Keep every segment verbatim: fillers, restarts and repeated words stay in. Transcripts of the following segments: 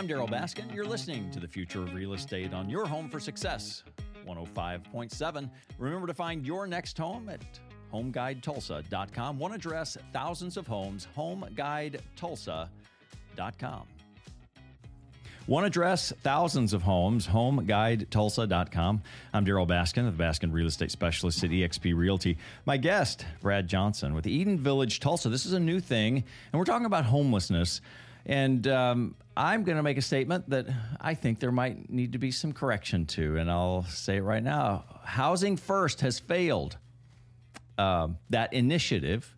I'm Darryl Baskin. You're listening to The Future of Real Estate on Your Home for Success, one oh five point seven. Remember to find your next home at home guide tulsa dot com. One address, thousands of homes, home guide tulsa dot com. One address, thousands of homes, home guide tulsa dot com. I'm Darryl Baskin, the Baskin Real Estate Specialist at E X P Realty. My guest, Brad Johnson with Eden Village, Tulsa. This is a new thing, and we're talking about homelessness. And um, I'm going to make a statement that I think there might need to be some correction to, and I'll say it right now. Housing First has failed uh, that initiative,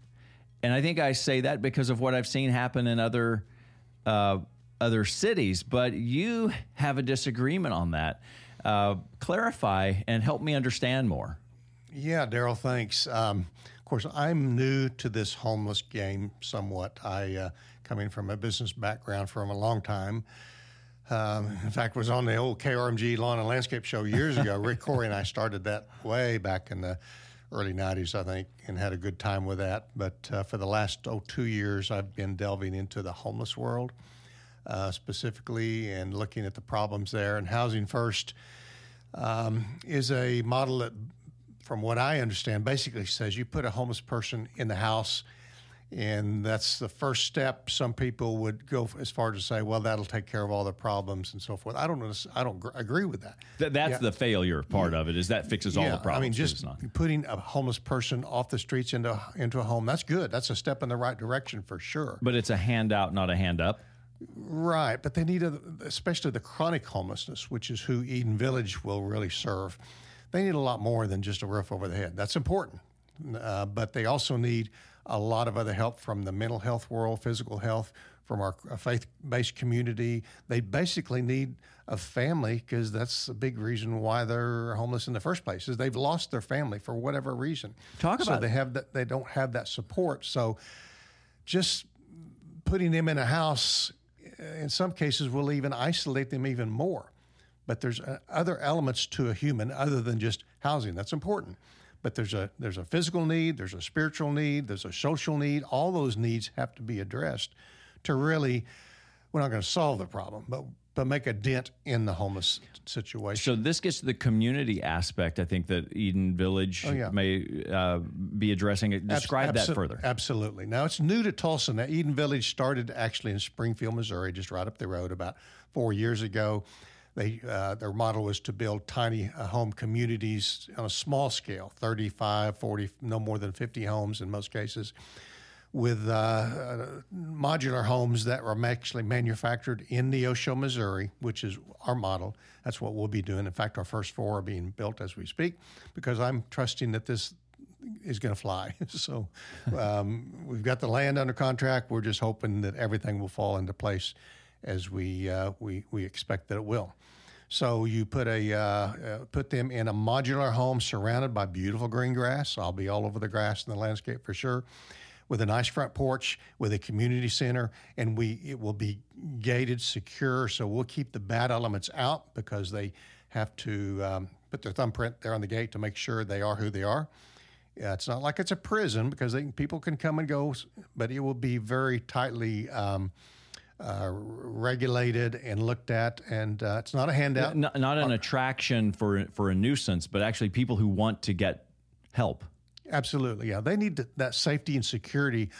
and I think I say that because of what I've seen happen in other uh other cities, but you have a disagreement on that. Uh, clarify and help me understand more. Yeah, Darryl, thanks. Um, of course, I'm new to this homeless game somewhat. I uh, coming from a business background for a long time. Um, in fact, was on the old K R M G Lawn and Landscape Show years ago. Rick Corey and I started that way back in the early nineties, I think, and had a good time with that. But uh, for the last oh, two years, I've been delving into the homeless world. Uh, specifically and looking at the problems there. And Housing First um, is a model that, from what I understand, basically says you put a homeless person in the house, and that's the first step. Some people would go as far as to say, well, that'll take care of all the problems and so forth. I don't I don't agree with that. Th- that's yeah. the failure part yeah. of it, is that fixes yeah. all the problems. I mean, just not. Putting a homeless person off the streets into, into a home, that's good. That's a step in the right direction for sure. But it's a handout, not a hand up. Right, but they need, a, especially the chronic homelessness, which is who Eden Village will really serve. They need a lot more than just a roof over the head. That's important. Uh, but they also need a lot of other help from the mental health world, physical health, from our faith-based community. They basically need a family, because that's a big reason why they're homeless in the first place, is they've lost their family for whatever reason. Talk about so they have that. They don't have that support. So just putting them in a house, in some cases, we'll even isolate them even more. But there's other elements to a human other than just housing. That's important. But there's a there's a physical need, there's a spiritual need, there's a social need. All those needs have to be addressed to really, we're not going to solve the problem, but but make a dent in the homeless situation. So this gets to the community aspect, I think, that Eden Village oh, yeah. may uh, be addressing. Describe Abs- abso- that further. Absolutely. Now, it's new to Tulsa. Now, Eden Village started actually in Springfield, Missouri, just right up the road about four years ago. They uh, their model was to build tiny uh, home communities on a small scale, thirty-five, forty, no more than fifty homes in most cases, with uh, uh, modular homes that were actually manufactured in the Osho, Missouri, which is our model. That's what we'll be doing. In fact, our first four are being built as we speak, because I'm trusting that this is going to fly. So um, we've got the land under contract. We're just hoping that everything will fall into place as we uh, we we expect that it will. So you put a uh, uh, put them in a modular home surrounded by beautiful green grass. I'll be all over the grass and the landscape for sure, with a nice front porch, with a community center, and we it will be gated, secure, so we'll keep the bad elements out, because they have to um, put their thumbprint there on the gate to make sure they are who they are. Yeah, it's not like it's a prison, because they, people can come and go, but it will be very tightly um, uh, regulated and looked at, and uh, it's not a handout. Not, not an attraction for, for a nuisance, but actually people who want to get help. Absolutely, yeah. They need to, that safety and security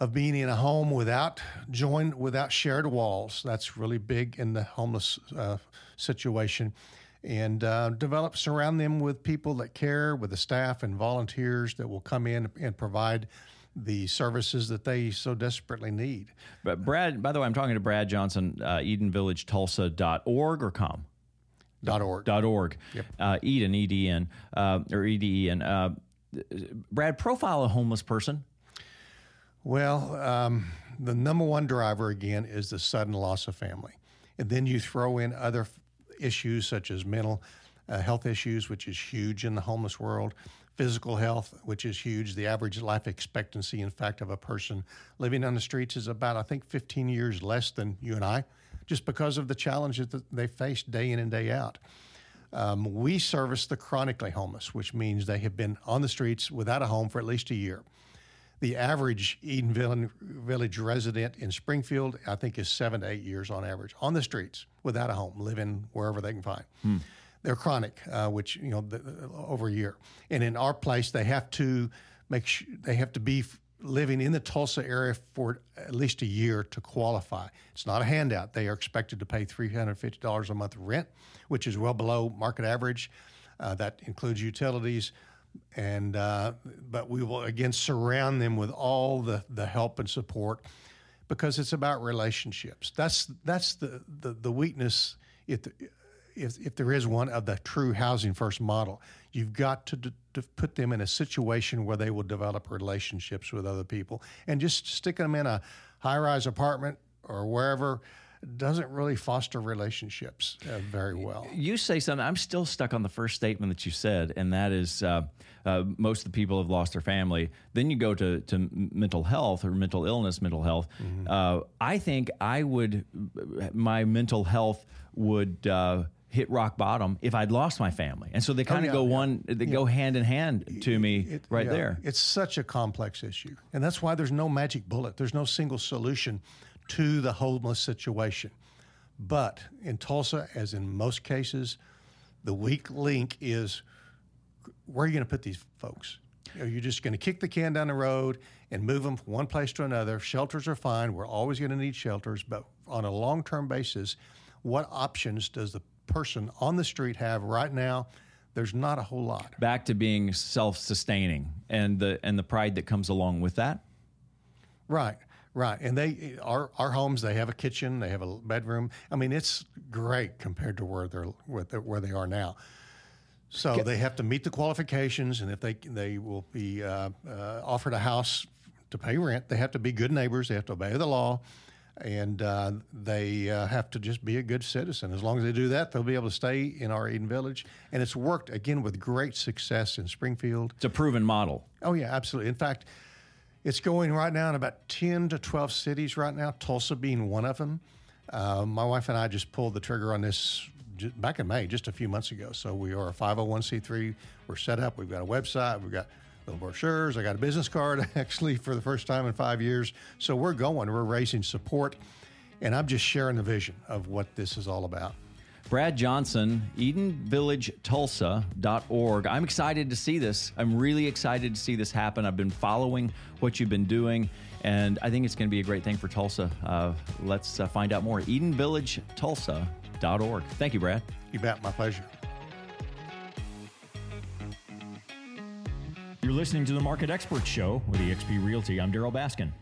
of being in a home without joined, without shared walls. That's really big in the homeless uh, situation. And uh, develop, surround them with people that care, with the staff and volunteers that will come in and provide the services that they so desperately need. But Brad, by the way, I'm talking to Brad Johnson, uh, eden village tulsa dot org or com? Dot .org. Dot .org. Yep. Uh, Eden, E D N, uh, or E D E N. Uh, Brad, profile a homeless person. Well, um, the number one driver, again, is the sudden loss of family. And then you throw in other f- issues such as mental uh, health issues, which is huge in the homeless world, physical health, which is huge. The average life expectancy, in fact, of a person living on the streets is about, I think, fifteen years less than you and I, just because of the challenges that they face day in and day out. Um, we service the chronically homeless, which means they have been on the streets without a home for at least a year. The average Eden Village resident in Springfield, I think, is seven to eight years on average on the streets without a home, living wherever they can find. Hmm. They're chronic, uh, which, you know, the, the, over a year. And in our place, they have to make sh- they have to be f- living in the Tulsa area for at least a year to qualify. It's not a handout. They are expected to pay three hundred fifty dollars a month rent, which is well below market average. Uh, that includes utilities. And uh, but we will, again, surround them with all the, the help and support, because it's about relationships. That's that's the, the, the weakness, if, if if there is one, of the true Housing First model. You've got to, d- to put them in a situation where they will develop relationships with other people. And just sticking them in a high-rise apartment or wherever doesn't really foster relationships uh, very well. You say something. I'm still stuck on the first statement that you said, and that is uh, uh, most of the people have lost their family. Then you go to, to mental health or mental illness, mental health. Mm-hmm. Uh, I think I would, my mental health would uh, hit rock bottom if I'd lost my family. And so they kind oh, yeah, of go yeah. one, they yeah. go hand in hand to me it, right yeah. there. It's such a complex issue. And that's why there's no magic bullet. There's no single solution to the homeless situation. But in Tulsa, as in most cases, the weak link is, where are you going to put these folks? Are you just going to kick the can down the road and move them from one place to another? Shelters are fine. We're always going to need shelters. But on a long-term basis, what options does the person on the street have right now? There's not a whole lot. Back to being self-sustaining and the and the pride that comes along with that. Right. Right, and they our our homes. They have a kitchen, they have a bedroom. I mean, it's great compared to where they're where they are now. So they have to meet the qualifications, and if they they will be uh, uh, offered a house to pay rent, they have to be good neighbors. They have to obey the law, and uh, they uh, have to just be a good citizen. As long as they do that, they'll be able to stay in our Eden Village, and it's worked again with great success in Springfield. It's a proven model. Oh yeah, absolutely. In fact, it's going right now in about ten to twelve cities right now, Tulsa being one of them. Uh, my wife and I just pulled the trigger on this back in May, just a few months ago. So we are a five oh one c three. We're set up. We've got a website. We've got little brochures. I got a business card, actually, for the first time in five years. So we're going. We're raising support. And I'm just sharing the vision of what this is all about. Brad Johnson, eden village tulsa dot org. I'm excited to see this. I'm really excited to see this happen. I've been following what you've been doing, and I think it's going to be a great thing for Tulsa. Uh, let's uh, find out more. eden village tulsa dot org. Thank you, Brad. You bet. My pleasure. You're listening to The Market Expert Show with E X P Realty. I'm Darryl Baskin.